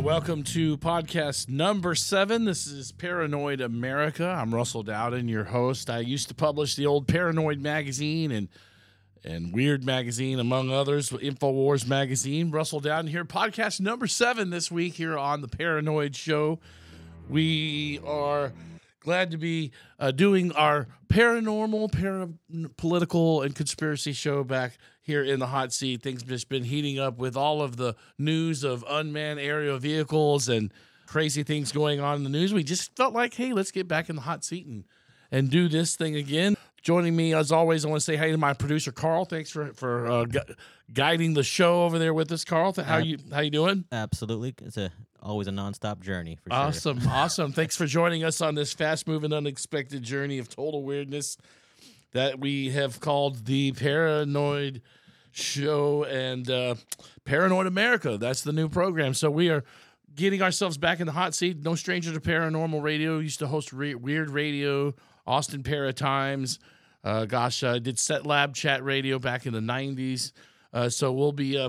welcome to podcast number 7. This is Paranoid America. I'm Russell Dowden, your host. I used to publish the old Paranoid Magazine and Weird Magazine, among others, Infowars Magazine. Russell Dowden here, podcast number 7 this week here on the Paranoid Show. We are glad to be doing our paranormal, political, and conspiracy show back here in the hot seat. Things have just been heating up with all of the news of unmanned aerial vehicles and crazy things going on in the news. We just felt like, hey, let's get back in the hot seat and do this thing again. Joining me, as always, I want to say hey to my producer, Carl. Thanks for guiding the show over there with us, Carl. How you doing? Absolutely. It's always a nonstop journey. For awesome, sure. Awesome. Thanks for joining us on this fast-moving, unexpected journey of total weirdness that we have called the Paranoid Show and Paranoid America. That's the new program. So we are getting ourselves back in the hot seat. No stranger to paranormal radio. Used to host Weird Radio, Austin Paratimes. I did Set Lab Chat Radio back in the 90s. So we'll be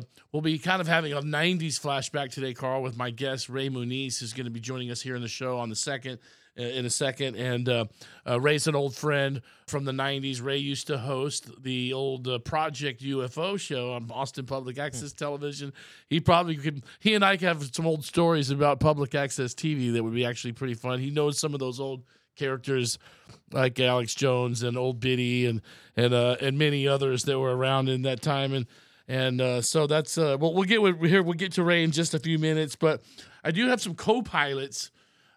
kind of having a 90s flashback today, Carl, with my guest, Ray Muniz, who's going to be joining us here in the show in a second. And Ray's an old friend from the 90s. Ray used to host the old Project UFO show on Austin Public Access Television. He and I could have some old stories about public access TV that would be actually pretty fun. He knows some of those old characters like Alex Jones and Old Biddy and many others that were around in that time. So that's we'll get to Ray in just a few minutes, but I do have some co-pilots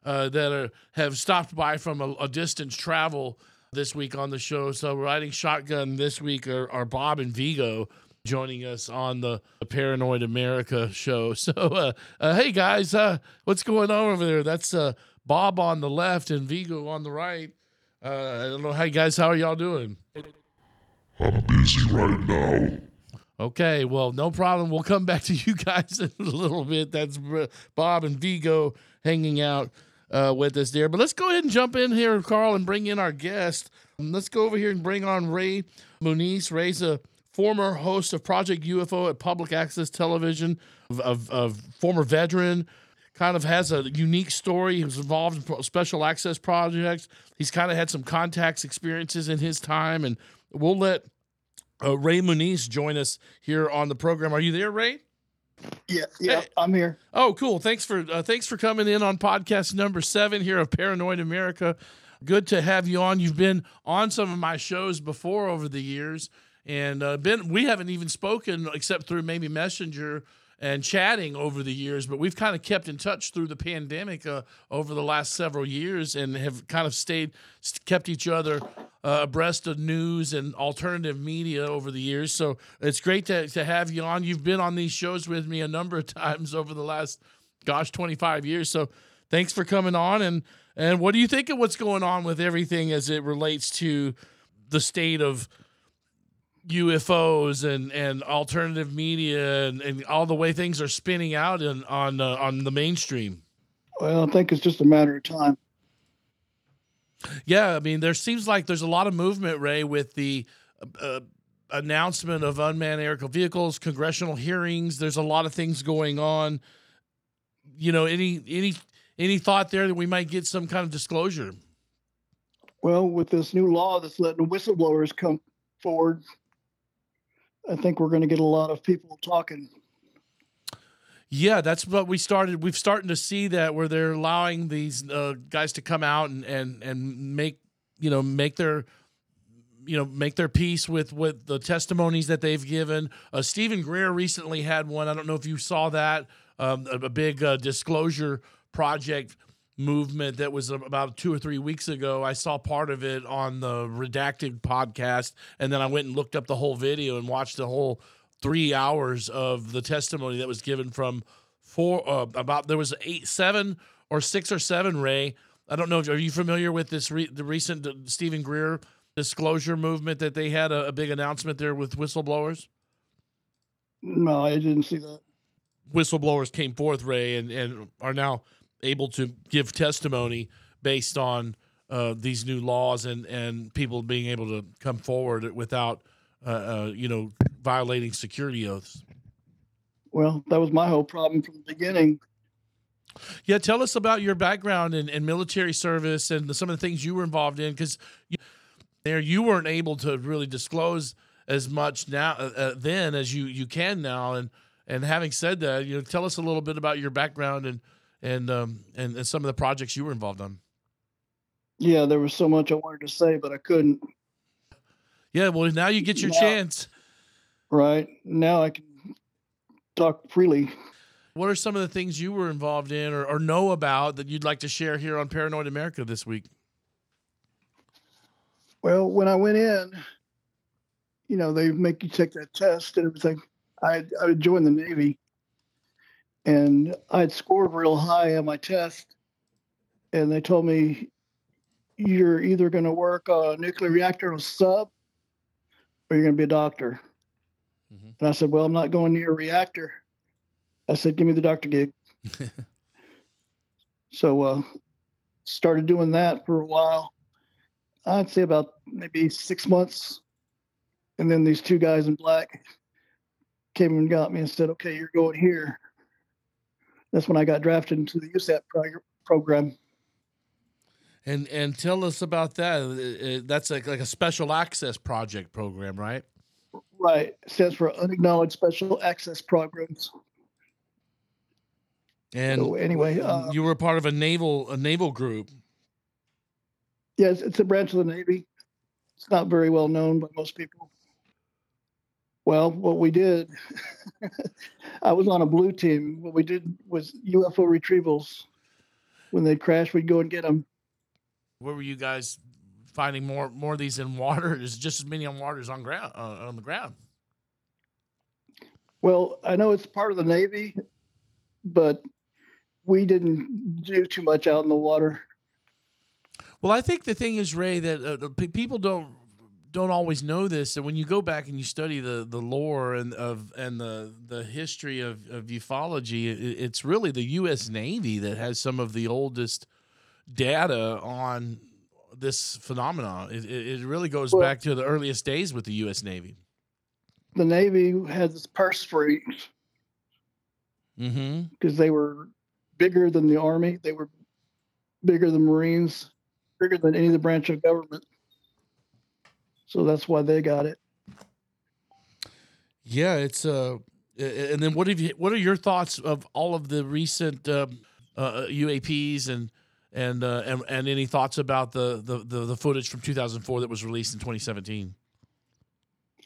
that have stopped by from a distance travel this week on the show. So riding shotgun this week are Bob and Vigo joining us on the Paranoid America show. So hey guys, what's going on over there? That's Bob on the left and Vigo on the right. I don't know. Hey guys, how are y'all doing? I'm busy right now. Okay, well, no problem. We'll come back to you guys in a little bit. That's Bob and Vigo hanging out with us there. But let's go ahead and jump in here, Carl, and bring in our guest. Let's go over here and bring on Ray Muniz. Ray's a former host of Project UFO at Public Access Television, a former veteran, kind of has a unique story. He was involved in special access projects. He's kind of had some contacts experiences in his time, and we'll let Ray Muniz join us here on the program. Are you there, Ray? Yeah, hey. I'm here. Oh, cool. Thanks for coming in on podcast number 7 here of Paranoid America. Good to have you on. You've been on some of my shows before over the years, and we haven't even spoken except through maybe Messenger and chatting over the years, but we've kind of kept in touch through the pandemic over the last several years and have kind of kept each other abreast of news and alternative media over the years. So it's great to have you on. You've been on these shows with me a number of times over the last, 25 years. So thanks for coming on. And what do you think of what's going on with everything as it relates to the state of UFOs and alternative media and all the way things are spinning out on the mainstream? Well, I think it's just a matter of time. Yeah, I mean, there seems like there's a lot of movement, Ray, with the announcement of unmanned aerial vehicles, congressional hearings. There's a lot of things going on. You know, any thought there that we might get some kind of disclosure? Well, with this new law that's letting whistleblowers come forward, I think we're going to get a lot of people talking. Yeah, that's what we started. We've starting to see that where they're allowing these guys to come out and make their peace with the testimonies that they've given. Stephen Greer recently had one. I don't know if you saw that, a big Disclosure Project movement that was about 2 or 3 weeks ago. I saw part of it on the Redacted podcast, and then I went and looked up the whole video and watched the whole 3 hours of the testimony that was given from 6 or 7, Ray. I don't know. Are you familiar with this the recent Stephen Greer disclosure movement that they had a big announcement there with whistleblowers? No, I didn't see that. Whistleblowers came forth, Ray, and are now able to give testimony based on these new laws and people being able to come forward without violating security oaths. Well, that was my whole problem from the beginning. Yeah, tell us about your background and military service and some of the things you were involved in, because you weren't able to really disclose as much now then as you can now. And having said that, tell us a little bit about your background and some of the projects you were involved on. Yeah, there was so much I wanted to say, but I couldn't. Yeah, well, now you get your chance. Right. Now I can talk freely. What are some of the things you were involved in or know about that you'd like to share here on Paranoid America this week? Well, when I went in, they make you take that test and everything. I joined the Navy, and I'd scored real high on my test, and they told me, you're either going to work on a nuclear reactor on a sub, or you're going to be a doctor. Mm-hmm. And I said, well, I'm not going near a reactor. I said, give me the doctor gig. So started doing that for a while. I'd say about maybe 6 months. And then these two guys in black came and got me and said, okay, you're going here. That's when I got drafted into the USAP program. And tell us about that. That's like a special access project program, right? Right. It stands for Unacknowledged Special Access Programs. And so anyway, you were part of a naval group. Yes, it's a branch of the Navy. It's not very well known by most people. Well, what we did, I was on a blue team. What we did was UFO retrievals. When they'd crash, we'd go and get them. Where were you guys finding more of these in water? There's just as many on water as on the ground. Well, I know it's part of the Navy, but we didn't do too much out in the water. Well, I think the thing is, Ray, that people don't always know this. That when you go back and you study the lore and the history of ufology, it's really the U.S. Navy that has some of the oldest data on this phenomenon. It really goes back to the earliest days with the U.S. Navy. The Navy had this purse strings because they were bigger than the Army, they were bigger than Marines, bigger than any of the branch of government. So that's why they got it. Yeah, it's and then what are your thoughts of all of the recent UAPs and any thoughts about the footage from 2004 that was released in 2017?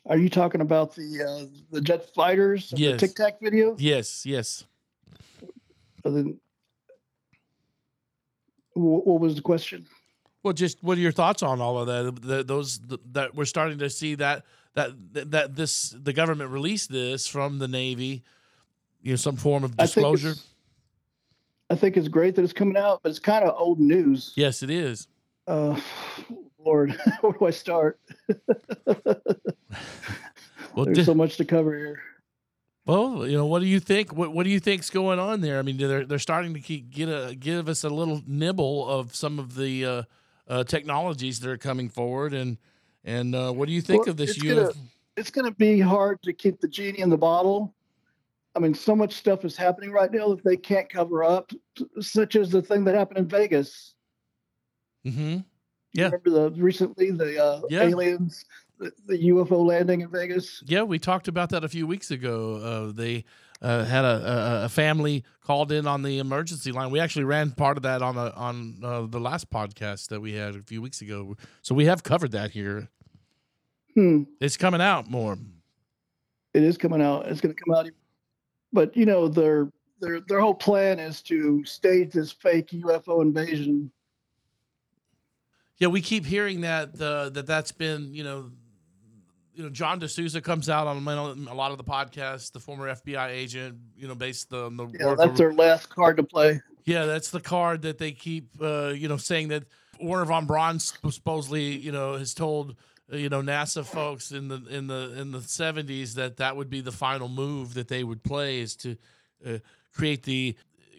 Are you talking about the jet fighters? Yes. The Tic Tac video? Yes. So then, what was the question? Well, just what are your thoughts on all of that? That we're starting to see that the government released this from the Navy, some form of disclosure. I think it's great that it's coming out, but it's kind of old news. Yes, it is. Lord, where do I start? Well, there's so much to cover here. Well, what do you think? What do you think's going on there? I mean, they're starting to give us a little nibble of some of the technologies that are coming forward, and what do you think of this? It's going to be hard to keep the genie in the bottle. I mean, so much stuff is happening right now that they can't cover up, such as the thing that happened in Vegas. Mm-hmm. Yeah. Remember recently the aliens, the UFO landing in Vegas? Yeah, we talked about that a few weeks ago. They had a family called in on the emergency line. We actually ran part of that on the last podcast that we had a few weeks ago. So we have covered that here. It's coming out more. It is coming out. It's going to come out even. But their whole plan is to stage this fake UFO invasion. Yeah, we keep hearing that that's been John DeSouza comes out on a lot of the podcasts, the former FBI agent, based on the work. That's their last card to play. Yeah, that's the card that they keep saying that Werner von Braun supposedly has told NASA folks in the 70s that would be the final move that they would play is to create the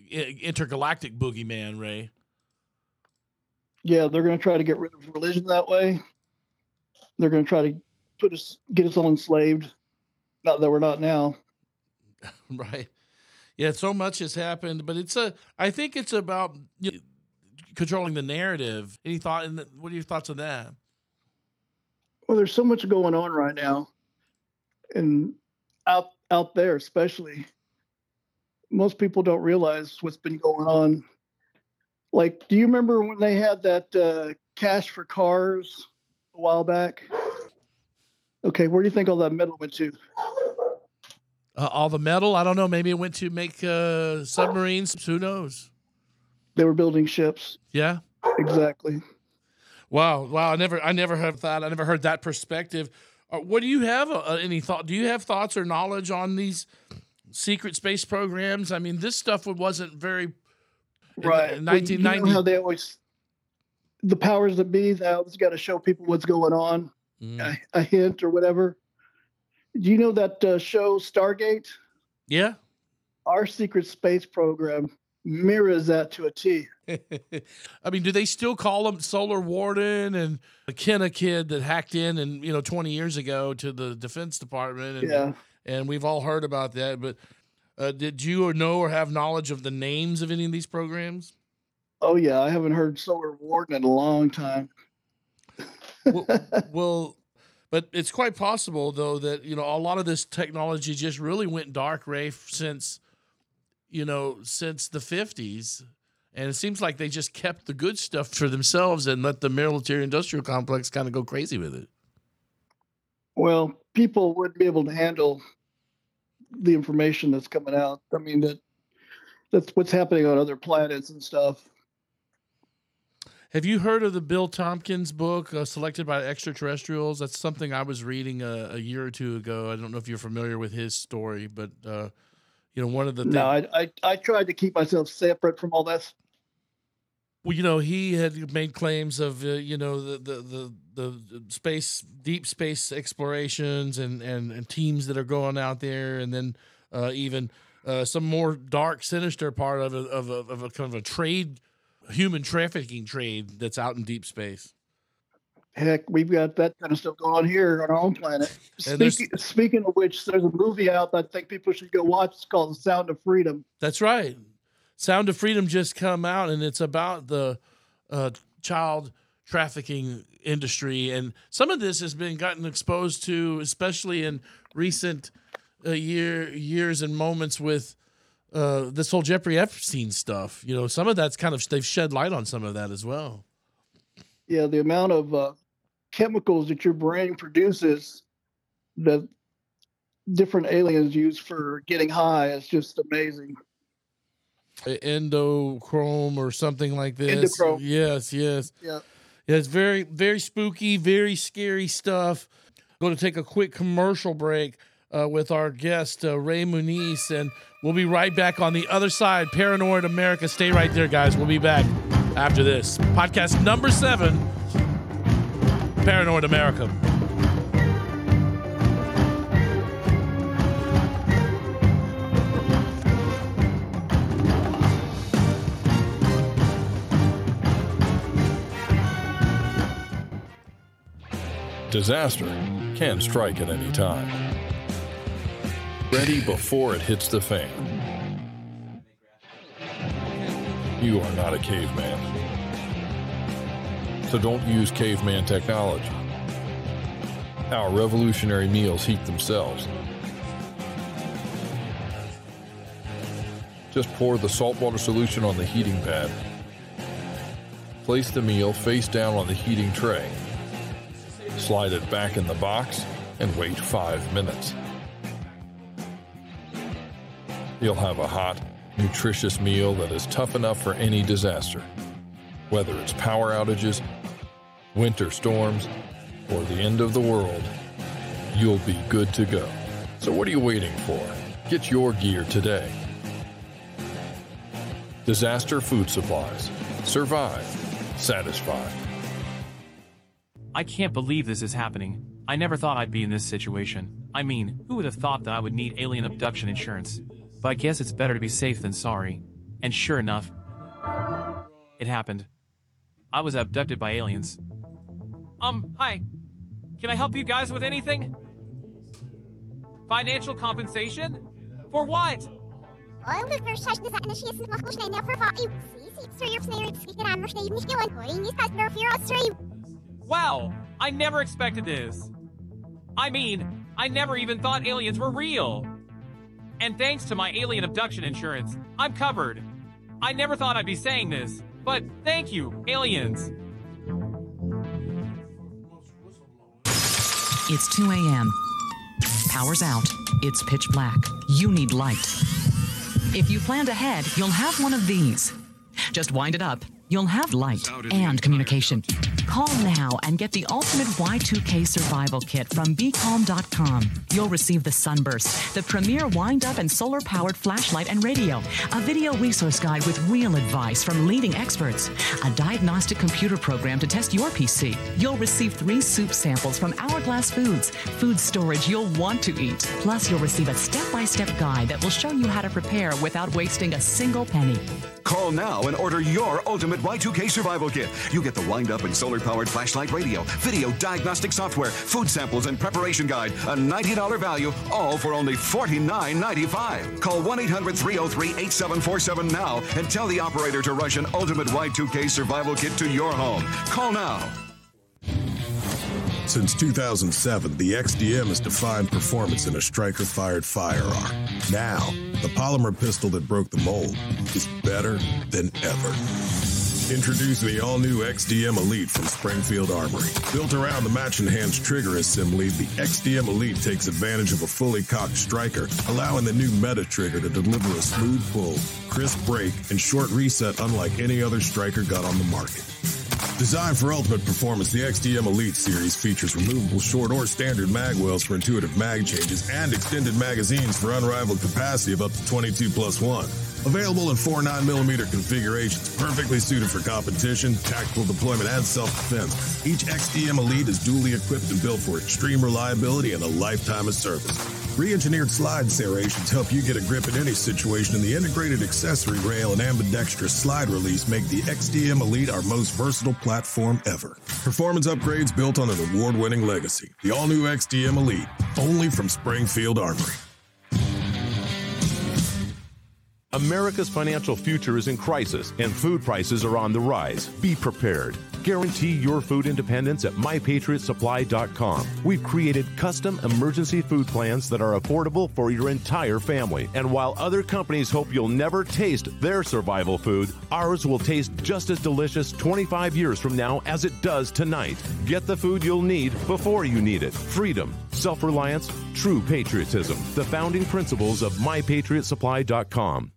intergalactic boogeyman, Ray. Yeah, they're going to try to get rid of religion that way. They're going to try to get us all enslaved. Not that we're not now. Right. Yeah, so much has happened, but it's a. I think it's about controlling the narrative. Any thought? And what are your thoughts on that? Well, there's so much going on right now, and out there especially. Most people don't realize what's been going on. Like, do you remember when they had that cash for cars a while back? Okay, where do you think all that metal went to? All the metal? I don't know. Maybe it went to make submarines. Who knows? They were building ships. Yeah. Exactly. Wow. I never heard that. I never heard that perspective. What do you have? Any thought? Do you have thoughts or knowledge on these secret space programs? I mean, this stuff wasn't very right. In 1990, you know how they always, the powers that be, they always got to show people what's going on, a hint or whatever. Do you know that show Stargate? Yeah, our secret space program mirrors that to a T. I mean, do they still call them Solar Warden and the Kenna kid that hacked in and 20 years ago to the Defense Department? And, yeah. And we've all heard about that, but did you know or have knowledge of the names of any of these programs? Oh, yeah. I haven't heard Solar Warden in a long time. Well, but it's quite possible, though, that, a lot of this technology just really went dark, Ray, since, since the 50s. And it seems like they just kept the good stuff for themselves and let the military-industrial complex kind of go crazy with it. Well, people wouldn't be able to handle the information that's coming out. I mean, that's what's happening on other planets and stuff. Have you heard of the Bill Tompkins book, Selected by Extraterrestrials? That's something I was reading a year or two ago. I don't know if you're familiar with his story, but, one of the things... No, I tried to keep myself separate from all this. Well, he had made claims of, the space, deep space explorations and teams that are going out there. And then even some more dark, sinister part of a kind of a trade, human trafficking trade that's out in deep space. Heck, we've got that kind of stuff going on here on our own planet. Speaking of which, there's a movie out that I think people should go watch. It's called The Sound of Freedom. That's right. Sound of Freedom just come out, and it's about the child trafficking industry. And some of this has been gotten exposed to, especially in recent years and moments with this whole Jeffrey Epstein stuff. Some of that's they've shed light on some of that as well. Yeah, the amount of chemicals that your brain produces that different aliens use for getting high is just amazing. Endochrome or something like this. Endochrome. Yes. Yeah, it's very, very spooky, very scary stuff. Going to take a quick commercial break with our guest, Ray Muniz, and we'll be right back on the other side. Paranoid America. Stay right there, guys. We'll be back after this. Podcast number 7, Paranoid America. Disaster can strike at any time. Ready before it hits the fan. You are not a caveman, so don't use caveman technology. Our revolutionary meals heat themselves. Just pour the saltwater solution on the heating pad. Place the meal face down on the heating tray. Slide it back in the box and wait 5 minutes. You'll have a hot, nutritious meal that is tough enough for any disaster, whether it's power outages, winter storms, or the end of the world. You'll be good to go. So what are you waiting for? Get your gear today. Disaster Food Supplies. Survive. Satisfy. I can't believe this is happening. I never thought I'd be in this situation. I mean, who would have thought that I would need alien abduction insurance? But I guess it's better to be safe than sorry. And sure enough, it happened. I was abducted by aliens. Hi. Can I help you guys with anything? Financial compensation? For what? Wow, I never expected this. I mean, I never even thought aliens were real. And thanks to my alien abduction insurance, I'm covered. I never thought I'd be saying this, but thank you, aliens. It's 2 a.m. Power's out. It's pitch black. You need light. If you planned ahead, you'll have one of these. Just wind it up. You'll have light and communication. Call now and get the ultimate Y2K survival kit from BeCalm.com. You'll receive the Sunburst, the premier wind-up and solar-powered flashlight and radio, a video resource guide with real advice from leading experts, a diagnostic computer program to test your PC. You'll receive 3 soup samples from Hourglass Foods, food storage you'll want to eat. Plus, you'll receive a step-by-step guide that will show you how to prepare without wasting a single penny. Call now and order your ultimate Y2K survival kit. You get the wind-up and solar-powered flashlight radio, video diagnostic software, food samples and preparation guide, a $90 value, all for only $49.95. Call 1-800-303-8747 now and tell the operator to rush an ultimate Y2K survival kit to your home. Call now. Since 2007, the XDM has defined performance in a striker-fired firearm. Now, the polymer pistol that broke the mold is better than ever. Introducing the all-new XDM Elite from Springfield Armory. Built around the match-enhanced trigger assembly, the XDM Elite takes advantage of a fully cocked striker, allowing the new Meta trigger to deliver a smooth pull, crisp break, and short reset unlike any other striker gun on the market. Designed for ultimate performance, the XDM Elite series features removable short or standard mag wells for intuitive mag changes and extended magazines for unrivaled capacity of up to 22+1. Available in 4 9mm configurations, perfectly suited for competition, tactical deployment, and self-defense. Each XDM Elite is duly equipped and built for extreme reliability and a lifetime of service. Re-engineered slide serrations help you get a grip in any situation, and the integrated accessory rail and ambidextrous slide release make the XDM Elite our most versatile platform ever. Performance upgrades built on an award-winning legacy. The all-new XDM Elite, only from Springfield Armory. America's financial future is in crisis, and food prices are on the rise. Be prepared. Guarantee your food independence at MyPatriotSupply.com. We've created custom emergency food plans that are affordable for your entire family. And while other companies hope you'll never taste their survival food, ours will taste just as delicious 25 years from now as it does tonight. Get the food you'll need before you need it. Freedom, self-reliance, true patriotism. The founding principles of MyPatriotSupply.com.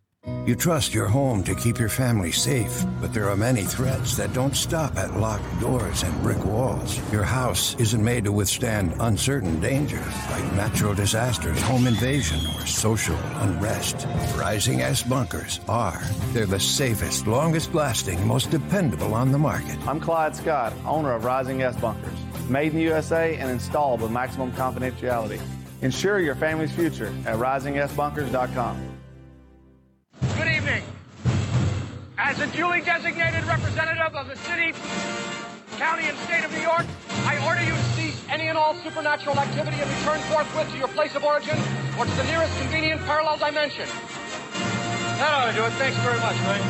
You trust your home to keep your family safe, but there are many threats that don't stop at locked doors and brick walls. Your house isn't made to withstand uncertain dangers like natural disasters, home invasion, or social unrest. Rising S bunkers are. They're the safest, longest-lasting, most dependable on the market. I'm Clyde Scott, owner of Rising S bunkers. Made in the USA and installed with maximum confidentiality. Ensure your family's future at risingsbunkers.com. Good evening. As a duly designated representative of the city, county, and state of New York, I order you to cease any and all supernatural activity and return forthwith to your place of origin or to the nearest convenient parallel dimension. That ought to do it. Thanks very much, Ray.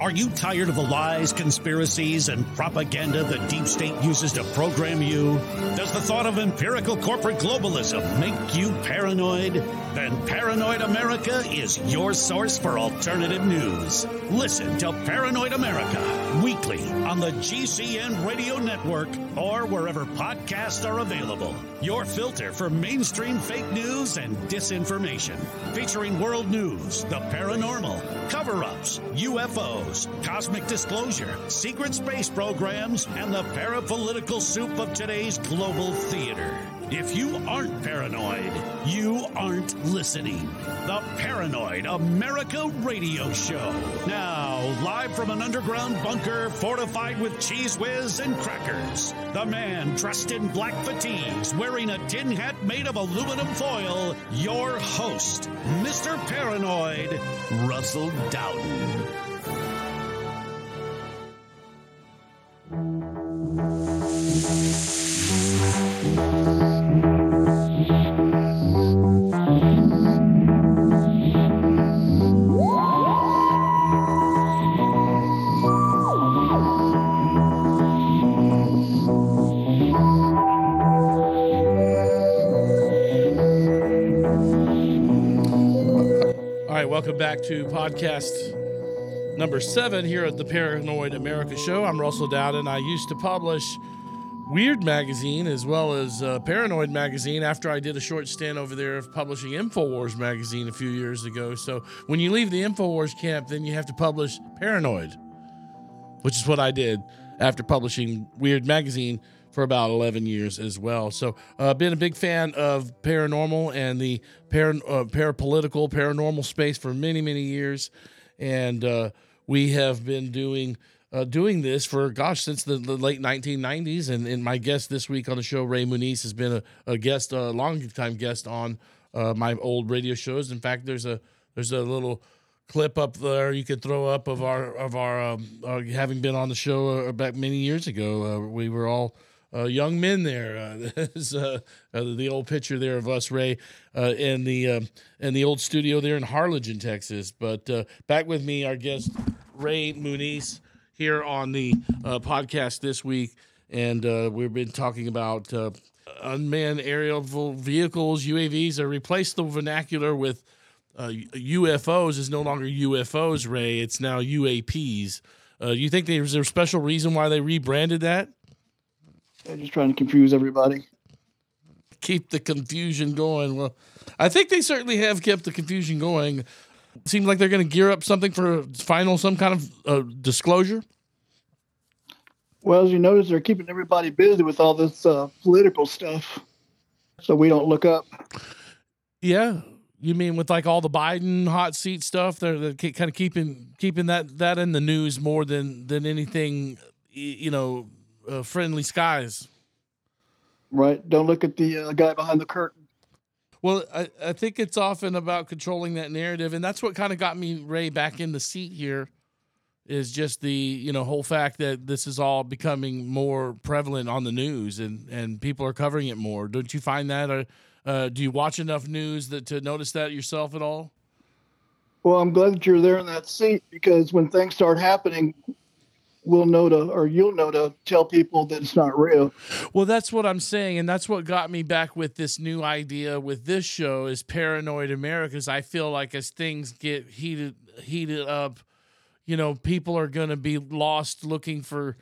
Are you tired of the lies, conspiracies, and propaganda the deep state uses to program you? Does the thought of empirical corporate globalism make you paranoid? Then Paranoid America is your source for alternative news. Listen to Paranoid America weekly on the GCN Radio Network or wherever podcasts are available. Your filter for mainstream fake news and disinformation. Featuring world news, the paranormal, cover-ups, UFOs, cosmic disclosure, secret space programs, and the parapolitical soup of today's global theater. If you aren't paranoid, you aren't listening. The Paranoid America Radio Show. Now, live from an underground bunker fortified with cheese whiz and crackers. The man dressed in black fatigues, wearing a tin hat made of aluminum foil, your host, Mr. Paranoid, Russell Dowden. All right, welcome back to podcast number 7 here at the Paranoid America Show. I'm Russell Dowden. I used to publish Weird Magazine as well as Paranoid Magazine after I did a short stint over there of publishing Infowars Magazine a few years ago. So when you leave the Infowars camp, then you have to publish Paranoid, which is what I did after publishing Weird Magazine for about 11 years as well. So I've been a big fan of paranormal and the parapolitical, paranormal space for many, many years. And we have been doing this for, gosh, since the late 1990s. And my guest this week on the show, Ray Muniz, has been a guest, a long-time guest on my old radio shows. In fact, there's a little clip up there you could throw up of our having been on the show back many years ago. We were all young men there. There's the old picture there of us, Ray, in the old studio there in Harlingen, Texas. But back with me, our guest, Ray Muniz, here on the podcast this week, and we've been talking about unmanned aerial vehicles, UAVs. They replaced the vernacular with UFOs. Is no longer UFOs, Ray. It's now UAPs. You think there's a special reason why they rebranded that? They're just trying to confuse everybody. Keep the confusion going. Well, I think they certainly have kept the confusion going. Seems like they're going to gear up something for some kind of disclosure. Well, as you notice, they're keeping everybody busy with all this political stuff, so we don't look up. Yeah, you mean with like all the Biden hot seat stuff? They're kind of keeping that in the news more than anything, you know, friendly skies. Right. Don't look at the guy behind the curtain. Well, I think it's often about controlling that narrative, and that's what kind of got me, Ray, back in the seat here, is just the, you know, whole fact that this is all becoming more prevalent on the news, and people are covering it more. Don't you find that? Or, do you watch enough news to notice that yourself at all? Well, I'm glad that you're there in that seat, because when things start happening, you'll know to tell people that it's not real. Well, that's what I'm saying, and that's what got me back with this new idea with this show is Paranoid Americas. I feel like as things get heated up, you know, people are going to be lost looking for,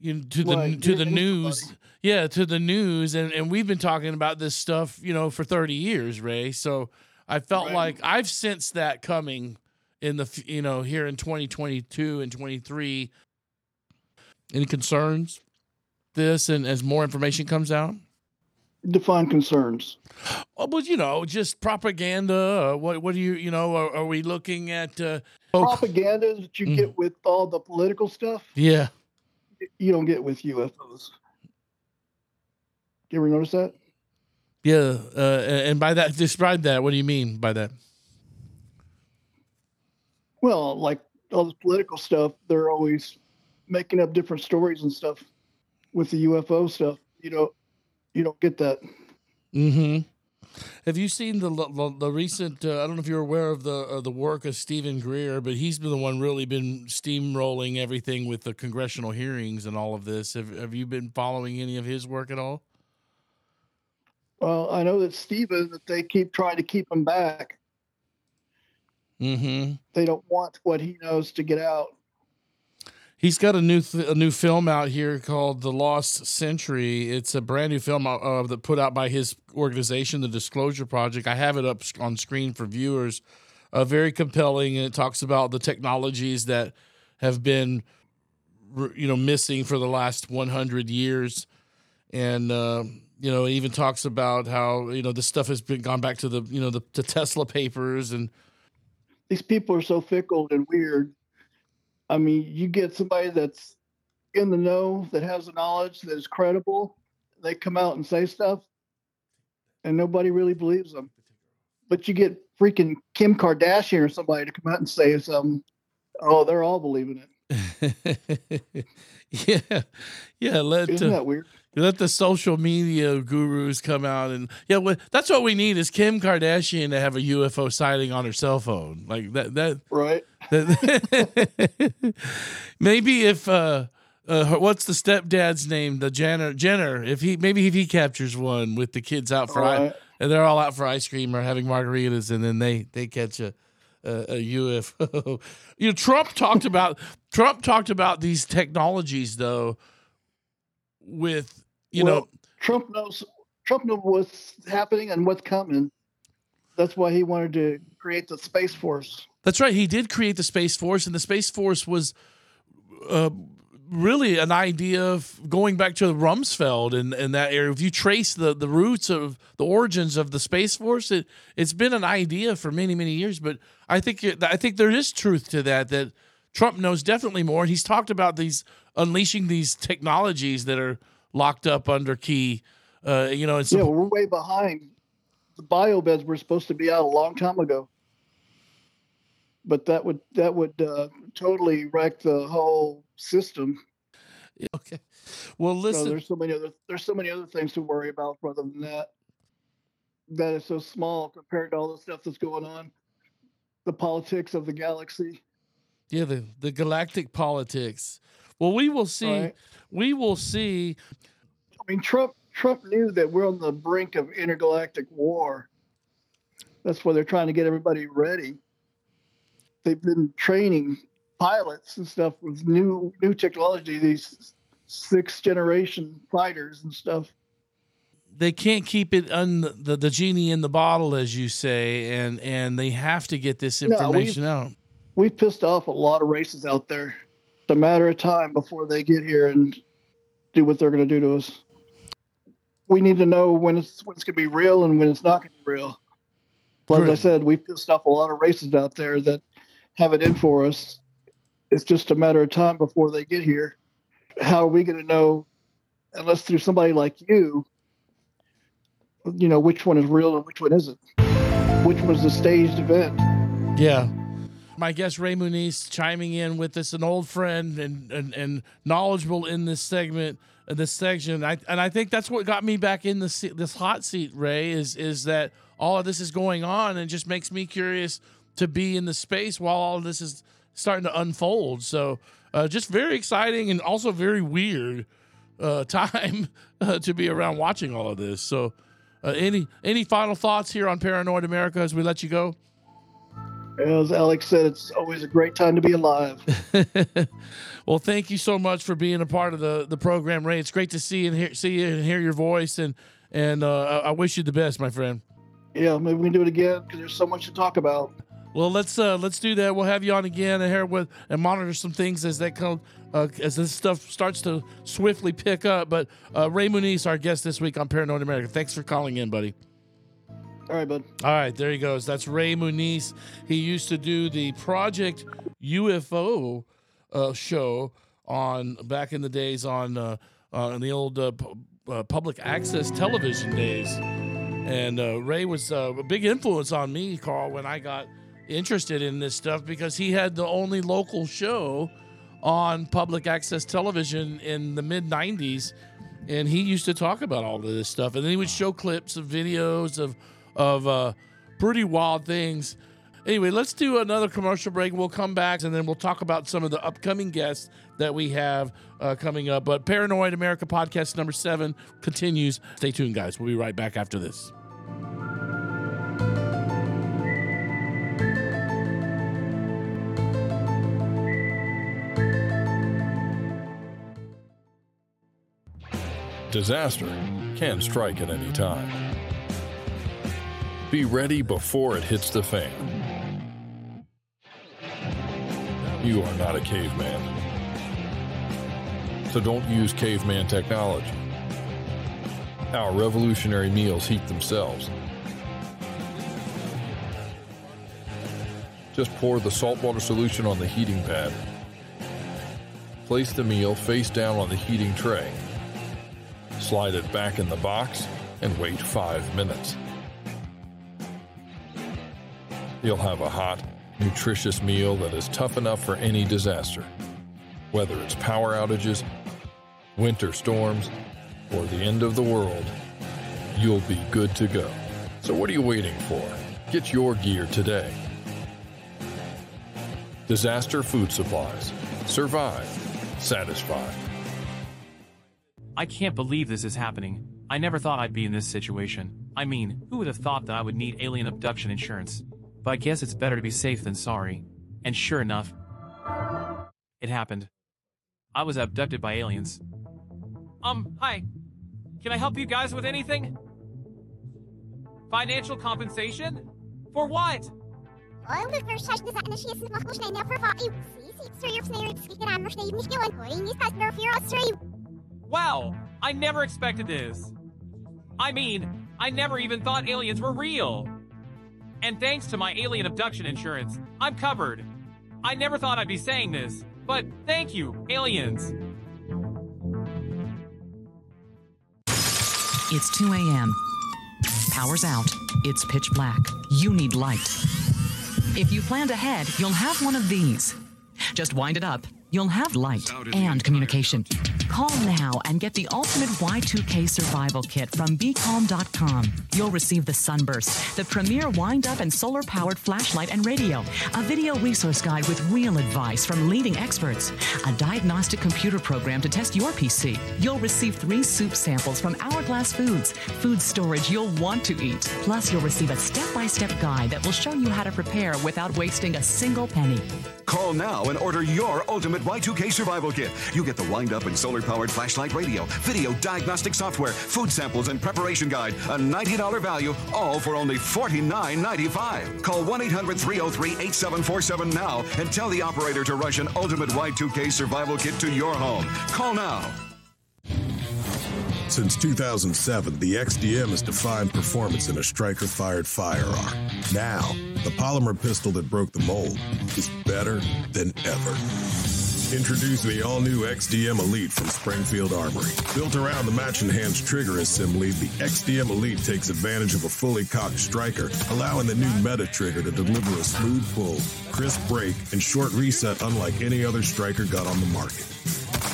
you know, to the news. Yeah, to the news, and we've been talking about this stuff, you know, for 30 years, Ray. So I felt like I've sensed that coming in the, you know, here in 2022 and 23. Any concerns this and as more information comes out? Define concerns. Oh, but, you know, just propaganda. What do you know, are we looking at? Propaganda that you get with all the political stuff? Yeah. You don't get with UFOs. You ever notice that? Yeah. And by that, describe that. What do you mean by that? Well, like all this political stuff, they're always making up different stories and stuff with the UFO stuff. You don't get that. Mm-hmm. Have you seen the recent, I don't know if you're aware of the work of Stephen Greer, but he's been the one really been steamrolling everything with the congressional hearings and all of this. Have you been following any of his work at all? Well, I know that Stephen, that they keep trying to keep him back. Mm-hmm. They don't want what he knows to get out. He's got a new film out here called The Lost Century. It's a brand new film that put out by his organization, the Disclosure Project. I have it up on screen for viewers. Very compelling, and it talks about the technologies that have been, you know, missing for the last 100 years, and you know, it even talks about how, you know, this stuff has been gone back to the, you know, the Tesla papers, and these people are so fickle and weird. I mean, you get somebody that's in the know, that has the knowledge, that is credible. They come out and say stuff, and nobody really believes them. But you get freaking Kim Kardashian or somebody to come out and say something. Oh, they're all believing it. Yeah. Isn't that weird? Let the social media gurus come out, and yeah, well, that's what we need is Kim Kardashian to have a UFO sighting on her cell phone, like that. Right. That, maybe if what's the stepdad's name, the Jenner, if he captures one with the kids out for, and they're all out for ice cream or having margaritas, and then they catch a a UFO. You know, Trump talked about these technologies though. With you know, Trump knows what's happening and what's coming. That's why he wanted to create the Space Force. That's right. He did create the Space Force, and the Space Force was really an idea of going back to Rumsfeld and that area. If you trace the roots of the origins of the Space Force, it's been an idea for many, many years. But I think there is truth to that Trump knows definitely more. And he's talked about these unleashing these technologies that are locked up under key. We're way behind. The biobeds were supposed to be out a long time ago. But that would totally wreck the whole system. Okay. Well, listen. So there's so many other things to worry about rather than that. That is so small compared to all the stuff that's going on. The politics of the galaxy. Yeah, the galactic politics. Well, we will see. Right. We will see. I mean, Trump knew that we're on the brink of intergalactic war. That's why they're trying to get everybody ready. They've been training pilots and stuff with new technology, these 6th generation fighters and stuff. They can't keep it the genie in the bottle, as you say, and they have to get this information out. We've pissed off a lot of races out there. It's a matter of time before they get here and do what they're going to do to us. We need to know when it's going to be real and when it's not going to be real. But as I said, we've pissed off a lot of races out there that have it in for us. It's just a matter of time before they get here. How are we going to know, unless through somebody like you know, which one is real and which one isn't? Which was the staged event? Yeah. My guest, Ray Muniz, chiming in with us, an old friend and knowledgeable in this section. I think that's what got me back in this hot seat, Ray, is that all of this is going on, and it just makes me curious to be in the space while all of this is starting to unfold. So just very exciting and also very weird time to be around watching all of this. So any final thoughts here on Paranoid America as we let you go? As Alex said, it's always a great time to be alive. Well, thank you so much for being a part of the program, Ray. It's great to see you and hear your voice, and I wish you the best, my friend. Yeah, maybe we can do it again because there's so much to talk about. Well, let's do that. We'll have you on again and monitor some things as that comes as this stuff starts to swiftly pick up. But Ray Muniz, our guest this week on Paranoid America. Thanks for calling in, buddy. All right, bud. All right, there he goes. That's Ray Muniz. He used to do the Project UFO show on back in the days on the old public access television days. And Ray was a big influence on me, Carl, when I got interested in this stuff because he had the only local show on public access television in the mid-'90s, and he used to talk about all of this stuff. And then he would show clips of videos of pretty wild things. Anyway, let's do another commercial break. We'll come back, and then we'll talk about some of the upcoming guests that we have coming up. But Paranoid America podcast number 7 continues. Stay tuned, guys. We'll be right back after this. Disaster can strike at any time. Be ready before it hits the fan. You are not a caveman, so don't use caveman technology. Our revolutionary meals heat themselves. Just pour the saltwater solution on the heating pad. Place the meal face down on the heating tray. Slide it back in the box and wait 5 minutes. You'll have a hot, nutritious meal that is tough enough for any disaster, whether it's power outages, winter storms, or the end of the world. You'll be good to go. So what are you waiting for? Get your gear today. Disaster Food Supplies. Survive. Satisfy. I can't believe this is happening. I never thought I'd be in this situation. I mean, who would have thought that I would need alien abduction insurance? but I guess it's better to be safe than sorry. And sure enough, it happened. I was abducted by aliens. Hi. Can I help you guys with anything? Financial compensation? For what? Wow, I never expected this. I mean, I never even thought aliens were real. And thanks to my alien abduction insurance, I'm covered. I never thought I'd be saying this, but thank you, aliens. It's 2 a.m. Power's out. It's pitch black. You need light. If you planned ahead, you'll have one of these. Just wind it up. You'll have light and communication. Call now and get the ultimate Y2K survival kit from BeCalm.com. You'll receive the Sunburst, the premier wind-up and solar-powered flashlight and radio, a video resource guide with real advice from leading experts, a diagnostic computer program to test your PC. You'll receive 3 soup samples from Hourglass Foods, food storage you'll want to eat. Plus, you'll receive a step-by-step guide that will show you how to prepare without wasting a single penny. Call now and order your ultimate Y2K survival kit. You get the wind-up and solar-powered flashlight radio, video diagnostic software, food samples and preparation guide, a $90 value, all for only $49.95. Call 1-800-303-8747 now and tell the operator to rush an ultimate Y2K survival kit to your home. Call now. Since 2007, the XDM has defined performance in a striker-fired firearm. Now, the polymer pistol that broke the mold is better than ever. Introducing the all-new XDM Elite from Springfield Armory. Built around the match-enhanced trigger assembly, the XDM Elite takes advantage of a fully cocked striker, allowing the new Meta trigger to deliver a smooth pull, crisp break, and short reset unlike any other striker gun on the market.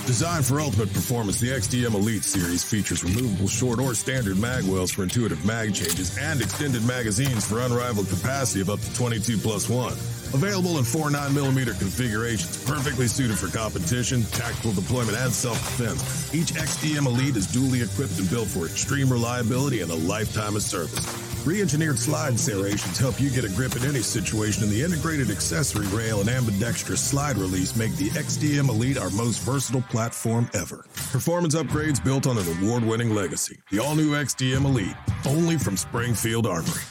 Designed for ultimate performance, the XDM Elite series features removable short or standard mag wells for intuitive mag changes and extended magazines for unrivaled capacity of up to 22+1. Available in 4 9mm configurations, perfectly suited for competition, tactical deployment, and self-defense. Each XDM Elite is duly equipped and built for extreme reliability and a lifetime of service. Re-engineered slide serrations help you get a grip in any situation, and the integrated accessory rail and ambidextrous slide release make the XDM Elite our most versatile platform ever. Performance upgrades built on an award-winning legacy. The all-new XDM Elite, only from Springfield Armory.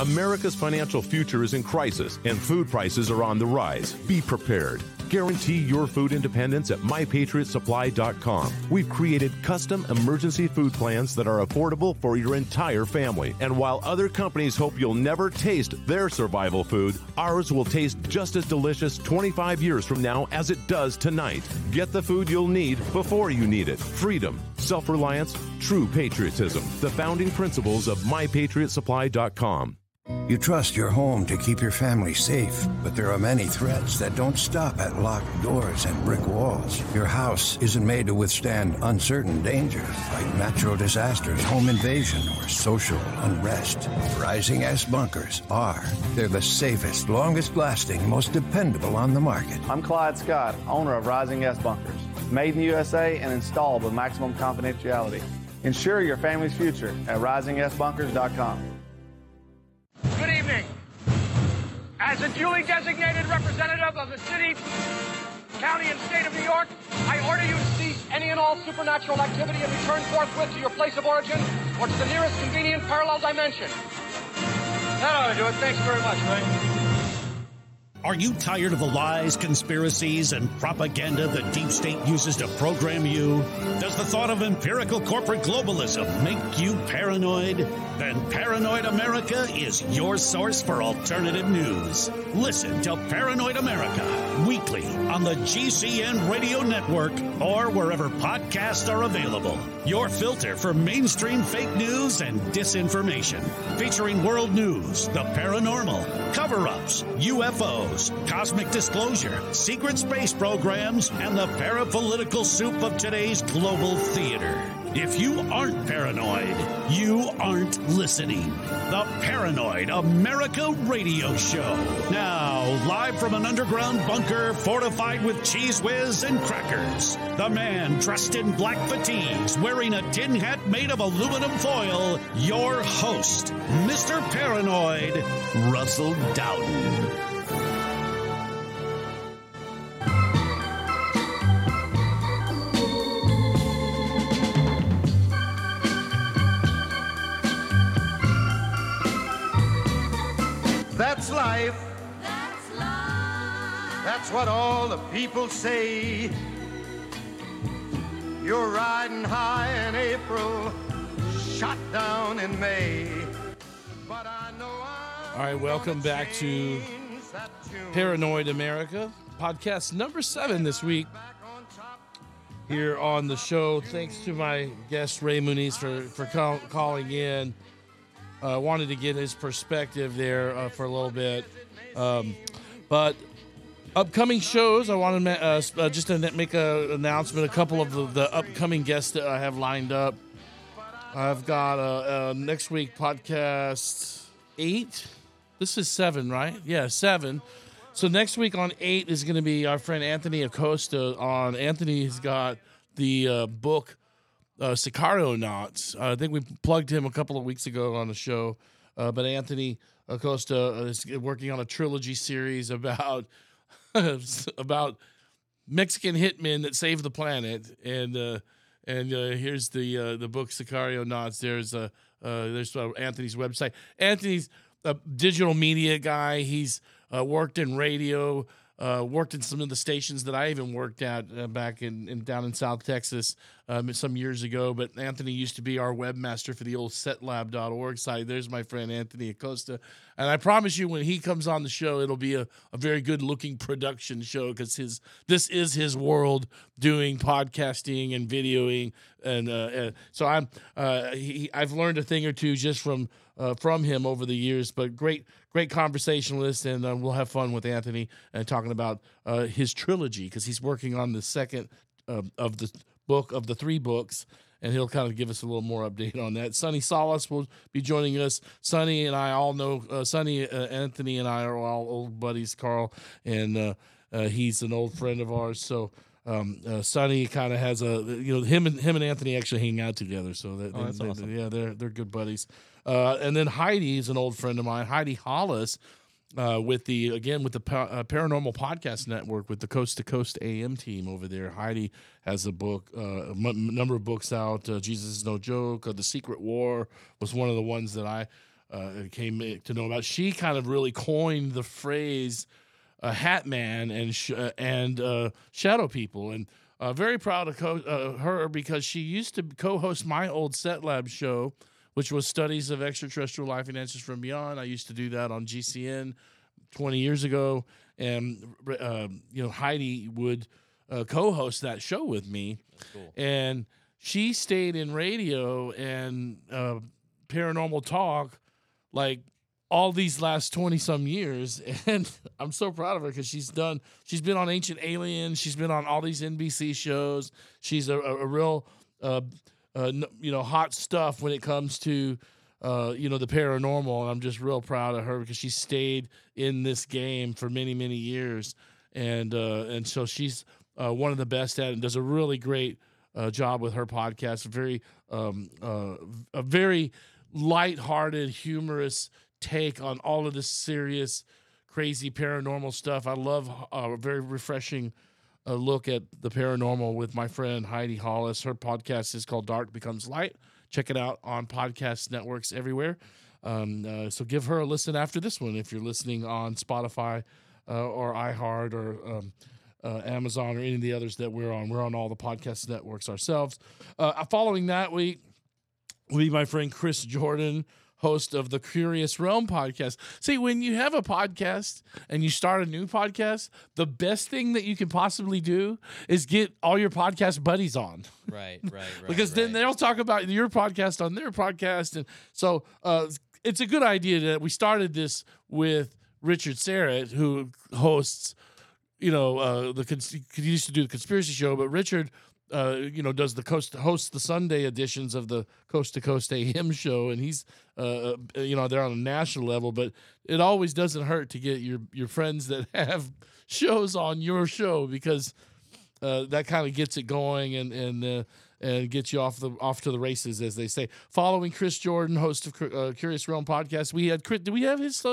America's financial future is in crisis, and food prices are on the rise. Be prepared. Guarantee your food independence at MyPatriotSupply.com. We've created custom emergency food plans that are affordable for your entire family. And while other companies hope you'll never taste their survival food, ours will taste just as delicious 25 years from now as it does tonight. Get the food you'll need before you need it. Freedom, self-reliance, true patriotism. The founding principles of MyPatriotSupply.com. You trust your home to keep your family safe, but there are many threats that don't stop at locked doors and brick walls. Your house isn't made to withstand uncertain dangers like natural disasters, home invasion, or social unrest. Rising S bunkers are. They're the safest, longest-lasting, most dependable on the market. I'm Clyde Scott, owner of Rising S bunkers. Made in the USA and installed with maximum confidentiality. Ensure your family's future at RisingSBunkers.com. Good evening. As a duly designated representative of the city, county, and state of New York, I order you to cease any and all supernatural activity and return forthwith to your place of origin or to the nearest convenient parallel dimension. That ought to do it. Thanks very much, Ray. Are you tired of the lies, conspiracies, and propaganda the deep state uses to program you? Does the thought of empirical corporate globalism make you paranoid? Then Paranoid America is your source for alternative news. Listen to Paranoid America weekly on the GCN Radio Network or wherever podcasts are available. Your filter for mainstream fake news and disinformation. Featuring world news, the paranormal, cover-ups, UFOs, cosmic disclosure, secret space programs, and the parapolitical soup of today's global theater. If you aren't paranoid, you aren't listening. The Paranoid America Radio Show. Now, live from an underground bunker fortified with cheese whiz and crackers, the man dressed in black fatigues, wearing a tin hat made of aluminum foil, your host, Mr. Paranoid, Russell Dowden. That's what all the people say. You're riding high in April, shot down in May. But I know I'm. All right, welcome back to Paranoid America, podcast number 7 this week. Here on the show, thanks to my guest Ray Muniz for calling in. Wanted to get his perspective there for a little bit. But upcoming shows, I want to just to make an announcement, a couple of the upcoming guests that I have lined up. I've got a next week podcast 8. This is 7, right? Yeah, 7. So next week on 8 is going to be our friend Anthony Acosta on. Anthony has got the book Sicaronauts. I think we plugged him a couple of weeks ago on the show, but Anthony Acosta is working on a trilogy series about about Mexican hitmen that saved the planet. And here's the book Sicaronauts. There's Anthony's website. Anthony's a digital media guy. He's worked in radio. Worked in some of the stations that I even worked at back down in South Texas some years ago. But Anthony used to be our webmaster for the old setlab.org site. There's my friend Anthony Acosta. And I promise you, when he comes on the show, it'll be a very good-looking production show, because this is his world, doing podcasting and videoing. And so I've learned a thing or two just from him over the years, but great conversationalist, and we'll have fun with Anthony and talking about his trilogy, because he's working on the second of the book of the 3 books, and he'll kind of give us a little more update on that. Sonny Salas will be joining us. Sonny and I all know Anthony and I are all old buddies, Carl, and he's an old friend of ours, so. Sonny kind of has him and Anthony actually hang out together. So that's awesome. Yeah, they're good buddies. And then Heidi is an old friend of mine, Heidi Hollis, with the Paranormal Podcast Network, with the Coast to Coast AM team over there. Heidi has a book, number of books out. Jesus is No Joke. The Secret War was one of the ones that I came to know about. She kind of really coined the phrase Hat Man and Shadow People, and very proud of her, because she used to co-host my old Set Lab show, which was Studies of Extraterrestrial Life and Answers from Beyond. I used to do that on GCN 20 years ago, and Heidi would co-host that show with me. That's cool. And she stayed in radio and paranormal talk like all these last 20-some years, and I'm so proud of her, because she's been on Ancient Aliens, she's been on all these NBC shows. She's a real, hot stuff when it comes to, the paranormal, and I'm just real proud of her, because she stayed in this game for many, many years, and so she's one of the best at it, and does a really great job with her podcast. A very lighthearted, humorous take on all of this serious, crazy paranormal stuff. I love a very refreshing look at the paranormal with my friend Heidi Hollis. Her podcast is called Dark Becomes Light. Check it out on podcast networks everywhere. So give her a listen after this one if you're listening on Spotify or iHeart or Amazon or any of the others that we're on. We're on all the podcast networks ourselves. Following that week will be my friend Chris Jordan, host of the Curious Realm podcast. See, when you have a podcast and you start a new podcast, the best thing that you can possibly do is get all your podcast buddies on. Right. Because then they'll talk about your podcast on their podcast. And so it's a good idea that we started this with Richard Serrett, who hosts, he used to do the Conspiracy Show, but Richard does the hosts the Sunday editions of the Coast to Coast AM show, and he's they're on a national level. But it always doesn't hurt to get your friends that have shows on your show, because that kind of gets it going and gets you off to the races, as they say. Following Chris Jordan, host of Curious Realm podcast, we had Chris. Did we have his?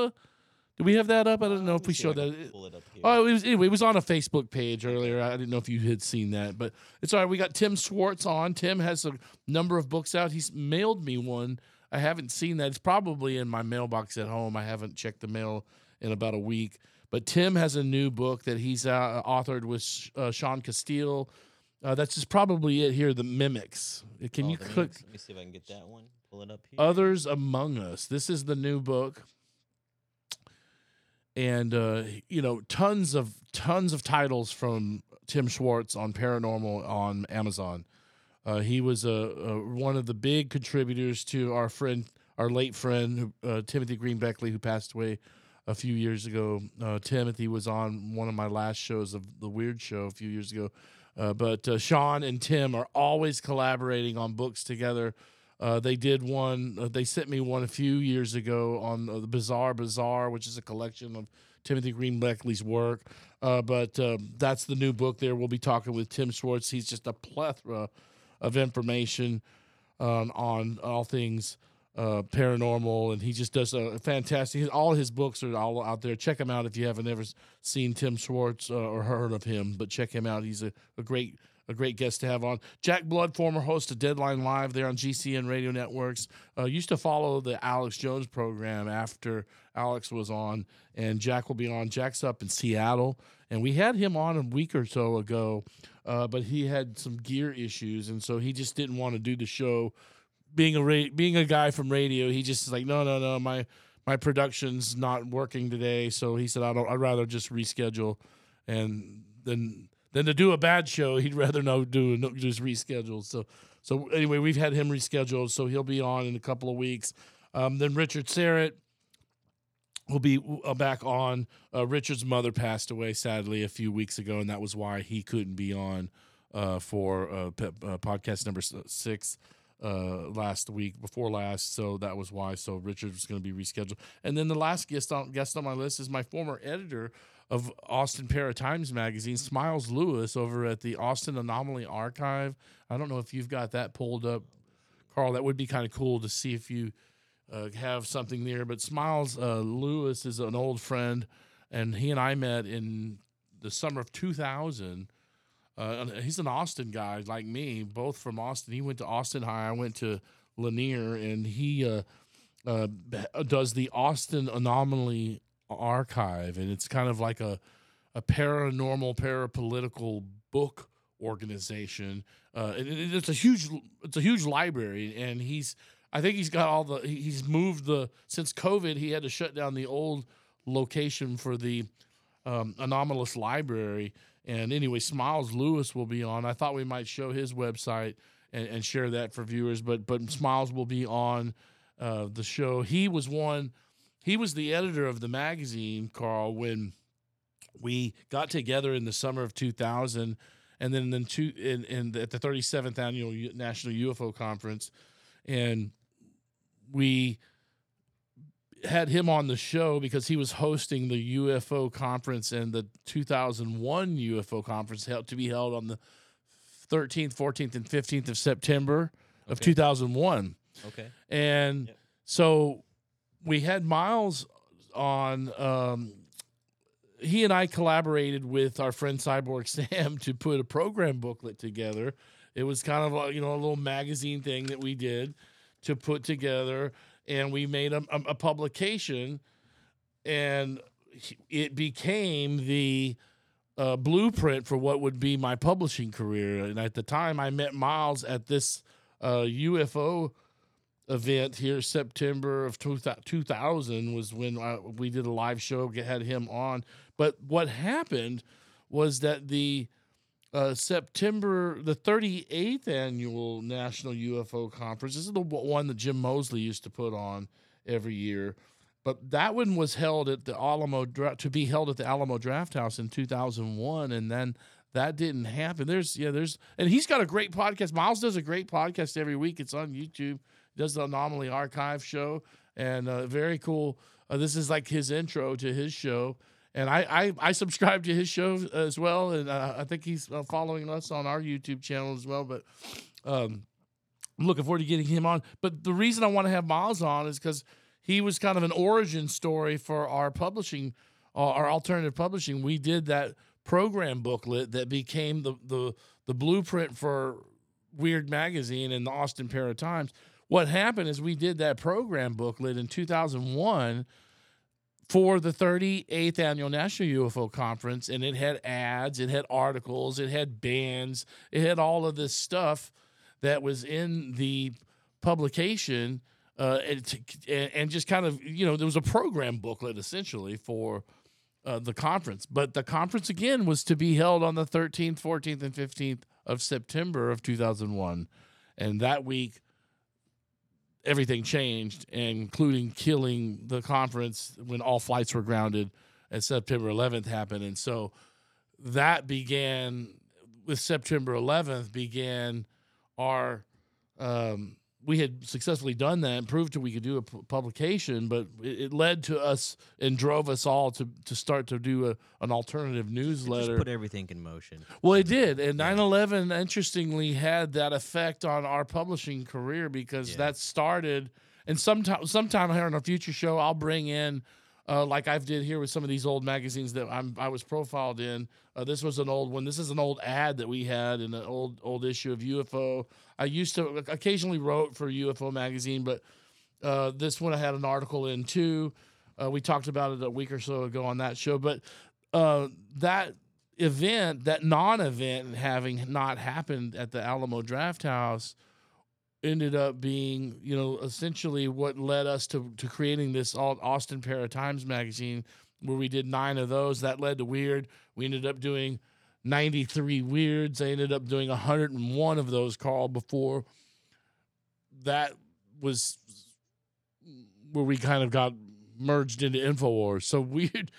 Do we have that up? I don't know if we showed that. Pull it up here. Oh, it was on a Facebook page earlier. I didn't know if you had seen that, but it's all right. We got Tim Swartz on. Tim has a number of books out. He's mailed me one. I haven't seen that. It's probably in my mailbox at home. I haven't checked the mail in about a week. But Tim has a new book that he's authored with Sean Castile. That's just probably it here, The Mimics. Can you click? Mimics. Let me see if I can get that one. Pull it up here. Others Among Us. This is the new book. And, tons of titles from Tim Swartz on Paranormal on Amazon. He was one of the big contributors to our friend, our late friend, Timothy Green Beckley, who passed away a few years ago. Timothy was on one of my last shows of The Weird Show a few years ago. But Sean and Tim are always collaborating on books together. They did one. They sent me one a few years ago on the Bizarre, which is a collection of Timothy Green Beckley's work. But that's the new book there. We'll be talking with Tim Swartz. He's just a plethora of information on all things paranormal, and he just does a fantastic. All his books are all out there. Check him out if you haven't ever seen Tim Swartz or heard of him. But check him out. He's a great guest to have on. Jack Blood, former host of Deadline Live there on GCN Radio Networks, used to follow the Alex Jones program after Alex was on, and Jack will be on. Jack's up in Seattle, and we had him on a week or so ago, but he had some gear issues, and so he just didn't want to do the show. Being a guy from radio, he just is like, no, my production's not working today, so he said, I'd rather just reschedule, and then. Than to do a bad show, he'd rather just reschedule. So anyway, we've had him rescheduled, so he'll be on in a couple of weeks. Then Richard Serrett will be back on. Richard's mother passed away, sadly, a few weeks ago, and that was why he couldn't be on for podcast number 6 last week, before last. So that was why. So Richard was going to be rescheduled. And then the last guest on my list is my former editor of Austin Paratimes magazine, Smiles Lewis, over at the Austin Anomaly Archive. I don't know if you've got that pulled up, Carl. That would be kind of cool to see if you have something there. But Smiles Lewis is an old friend, and he and I met in the summer of 2000. He's an Austin guy like me, both from Austin. He went to Austin High. I went to Lanier, and he does the Austin Anomaly Archive, and it's kind of like a paranormal, parapolitical book organization. And it's a huge library, and he's moved since COVID. He had to shut down the old location for the anomalous library. And anyway, Smiles Lewis will be on. I thought we might show his website and share that for viewers, but Smiles will be on the show. He was the editor of the magazine, Carl, when we got together in the summer of 2000, and then at the 37th Annual National UFO Conference, and we had him on the show because he was hosting the UFO Conference and the 2001 UFO Conference to be held on the 13th, 14th, and 15th of September of 2001. Okay. And so... we had Miles on. He and I collaborated with our friend Cyborg Sam to put a program booklet together. It was kind of like, a little magazine thing that we did to put together, and we made a publication, and it became the blueprint for what would be my publishing career. And at the time, I met Miles at this UFO event here, September of 2000 was when we did a live show, had him on. But what happened was that the September, the 38th Annual National UFO Conference, this is the one that Jim Mosley used to put on every year, but that one was held at the Alamo Draft House in 2001, and then That didn't happen. And he's got a great podcast. Miles does a great podcast every week. It's on YouTube. Does the Anomaly Archive show, and very cool. This is like his intro to his show, and I subscribe to his show as well, and I think he's following us on our YouTube channel as well. But I'm looking forward to getting him on. But the reason I want to have Miles on is because he was kind of an origin story for our publishing, our alternative publishing. We did that program booklet that became the blueprint for Weird Magazine and the Austin Paratimes. What happened is we did that program booklet in 2001 for the 38th Annual National UFO Conference, and it had ads, it had articles, it had bands, it had all of this stuff that was in the publication, and just kind of, there was a program booklet essentially for the conference. But the conference, again, was to be held on the 13th, 14th, and 15th of September of 2001, and that week, everything changed, including killing the conference when all flights were grounded and September 11th happened. And so that began with September 11th began our, we had successfully done that and proved that we could do a publication, but it led to us and drove us all to start to do an alternative newsletter. It just put everything in motion. Well, it did. And 9/11, interestingly, had that effect on our publishing career because that started. And sometime here on a future show, I'll bring in, like I've did here with some of these old magazines that I was profiled in. This was an old one. This is an old ad that we had in an old issue of UFO. I used to occasionally wrote for UFO magazine, but this one I had an article in too. We talked about it a week or so ago on that show. But that event, that non-event having not happened at the Alamo Draft House, ended up being, essentially what led us to creating this Austin Paratimes magazine, where we did 9 of those. That led to Weird. We ended up doing 93 Weirds. I ended up doing 101 of those, Carl, before that was where we kind of got merged into Infowars. So Weird,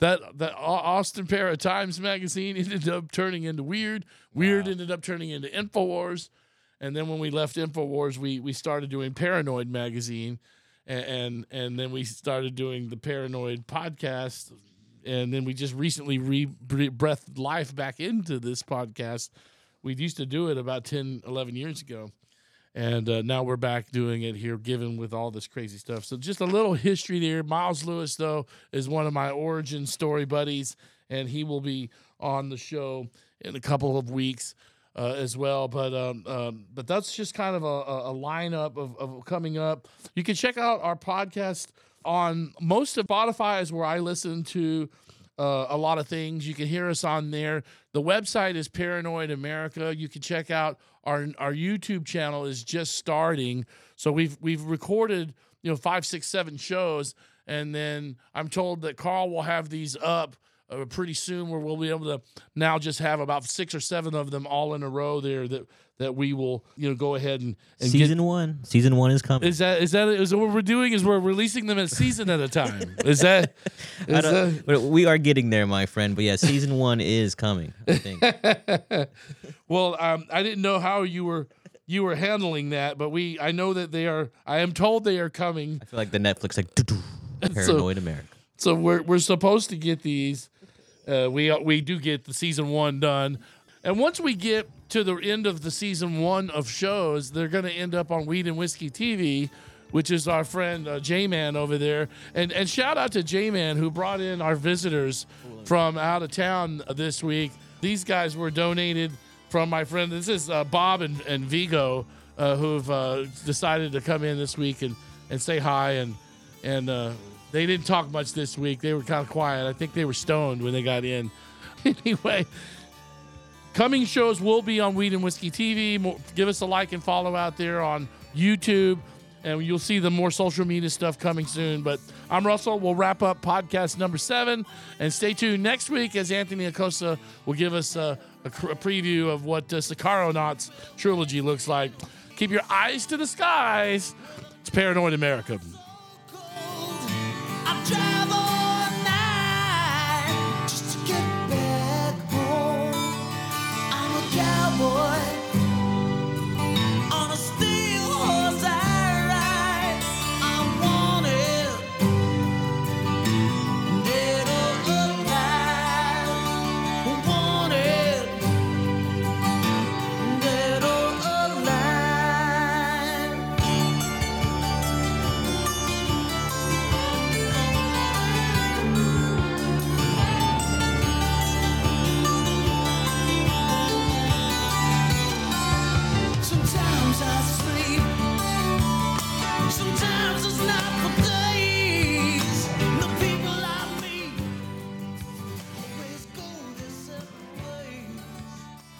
that Austin Paratimes magazine ended up turning into Weird. Weird ended up turning into Infowars. And then when we left Infowars, we started doing Paranoid Magazine, and then we started doing the Paranoid podcast, and then we just recently breathed life back into this podcast. We used to do it about 10, 11 years ago, and now we're back doing it here, given with all this crazy stuff. So just a little history there. Miles Lewis, though, is one of my origin story buddies, and he will be on the show in a couple of weeks as well, but that's just kind of a lineup of coming up. You can check out our podcast on most of Spotify is where I listen to a lot of things. You can hear us on there. The website is Paranoid America. You can check out our YouTube channel is just starting, so we've recorded 5, 6, 7 shows, and then I'm told that Carl will have these up pretty soon, where we'll be able to now just have about 6 or 7 of them all in a row there that we will go ahead and season get. One. Season 1 is coming. Is what we're doing is we're releasing them a season at a time. We are getting there, my friend. But yeah, season 1 is coming, I think. Well, I didn't know how you were handling that, but I know that they are. I am told they are coming. I feel like the Netflix Paranoid America. So we're supposed to get these. We do get the season 1 done. And once we get to the end of the season 1 of shows, they're going to end up on Weed and Whiskey TV, which is our friend J Man over there. And shout out to J Man, who brought in our visitors from out of town this week. These guys were donated from my friend. This is Bob and Vigo, who've decided to come in this week and say hi. And they didn't talk much this week. They were kind of quiet. I think they were stoned when they got in. Anyway, coming shows will be on Weed and Whiskey TV. Give us a like and follow out there on YouTube, and you'll see the more social media stuff coming soon. But I'm Russell. We'll wrap up podcast number 7, and stay tuned next week as Anthony Acosta will give us a preview of what the Sicaronauts trilogy looks like. Keep your eyes to the skies. It's Paranoid America. I'm